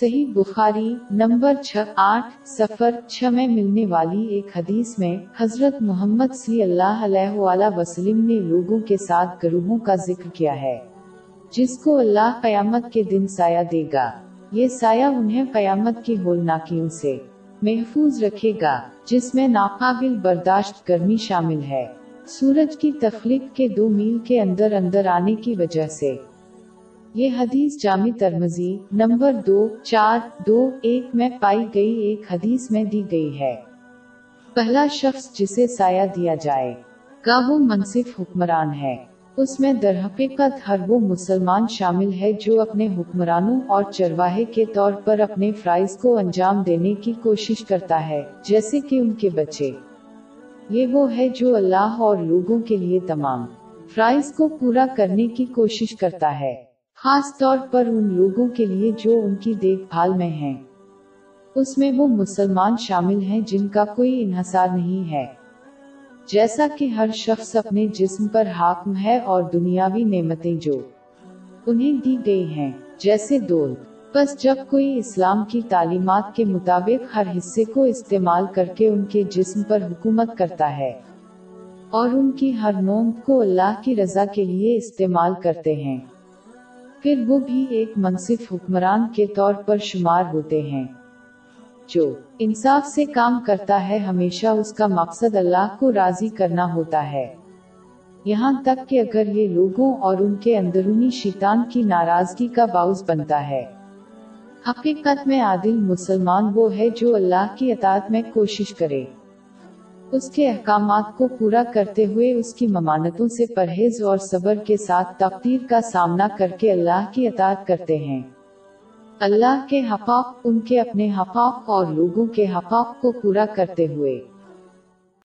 صحیح بخاری نمبر 6806 میں ملنے والی ایک حدیث میں حضرت محمد صلی اللہ علیہ وآلہ وسلم نے لوگوں کے ساتھ گروہوں کا ذکر کیا ہے جس کو اللہ قیامت کے دن سایہ دے گا، یہ سایہ انہیں قیامت کی ہولناکیوں سے محفوظ رکھے گا جس میں ناقابل برداشت گرمی شامل ہے۔ سورج کی تخلیق کے 2 میل کے اندر اندر آنے کی وجہ سے۔ یہ حدیث جامع ترمذی نمبر 2421 میں پائی گئی ایک حدیث میں دی گئی ہے۔ پہلا شخص جسے سایہ دیا جائے گا وہ منصف حکمران ہے، اس میں درحقیقت ہر وہ مسلمان شامل ہے جو اپنے حکمرانوں اور چرواہے کے طور پر اپنے فرائض کو انجام دینے کی کوشش کرتا ہے جیسے کہ ان کے بچے۔ یہ وہ ہے جو اللہ اور لوگوں کے لیے تمام فرائض کو پورا کرنے کی کوشش کرتا ہے، خاص طور پر ان لوگوں کے لیے جو ان کی دیکھ بھال میں ہیں۔ اس میں وہ مسلمان شامل ہیں جن کا کوئی انحصار نہیں ہے، جیسا کہ ہر شخص اپنے جسم پر حاکم ہے اور دنیاوی نعمتیں جو انہیں دی گئی ہیں جیسے دولت، پس جب کوئی اسلام کی تعلیمات کے مطابق ہر حصے کو استعمال کر کے ان کے جسم پر حکومت کرتا ہے اور ان کی ہر نعمت کو اللہ کی رضا کے لیے استعمال کرتے ہیں، پھر وہ بھی ایک منصف حکمران کے طور پر شمار ہوتے ہیں جو انصاف سے کام کرتا ہے۔ ہمیشہ اس کا مقصد اللہ کو راضی کرنا ہوتا ہے، یہاں تک کہ اگر یہ لوگوں اور ان کے اندرونی شیطان کی ناراضگی کا باعث بنتا ہے۔ حقیقت میں عادل مسلمان وہ ہے جو اللہ کی اطاعت میں کوشش کرے، اس کے احکامات کو پورا کرتے ہوئے اس کی ممانتوں سے پرہیز اور صبر کے ساتھ تقدیر کا سامنا کر کے اللہ کی اطاعت کرتے ہیں۔ اللہ کے حقوق، ان کے اپنے حقوق اور لوگوں کے حقوق کو پورا کرتے ہوئے۔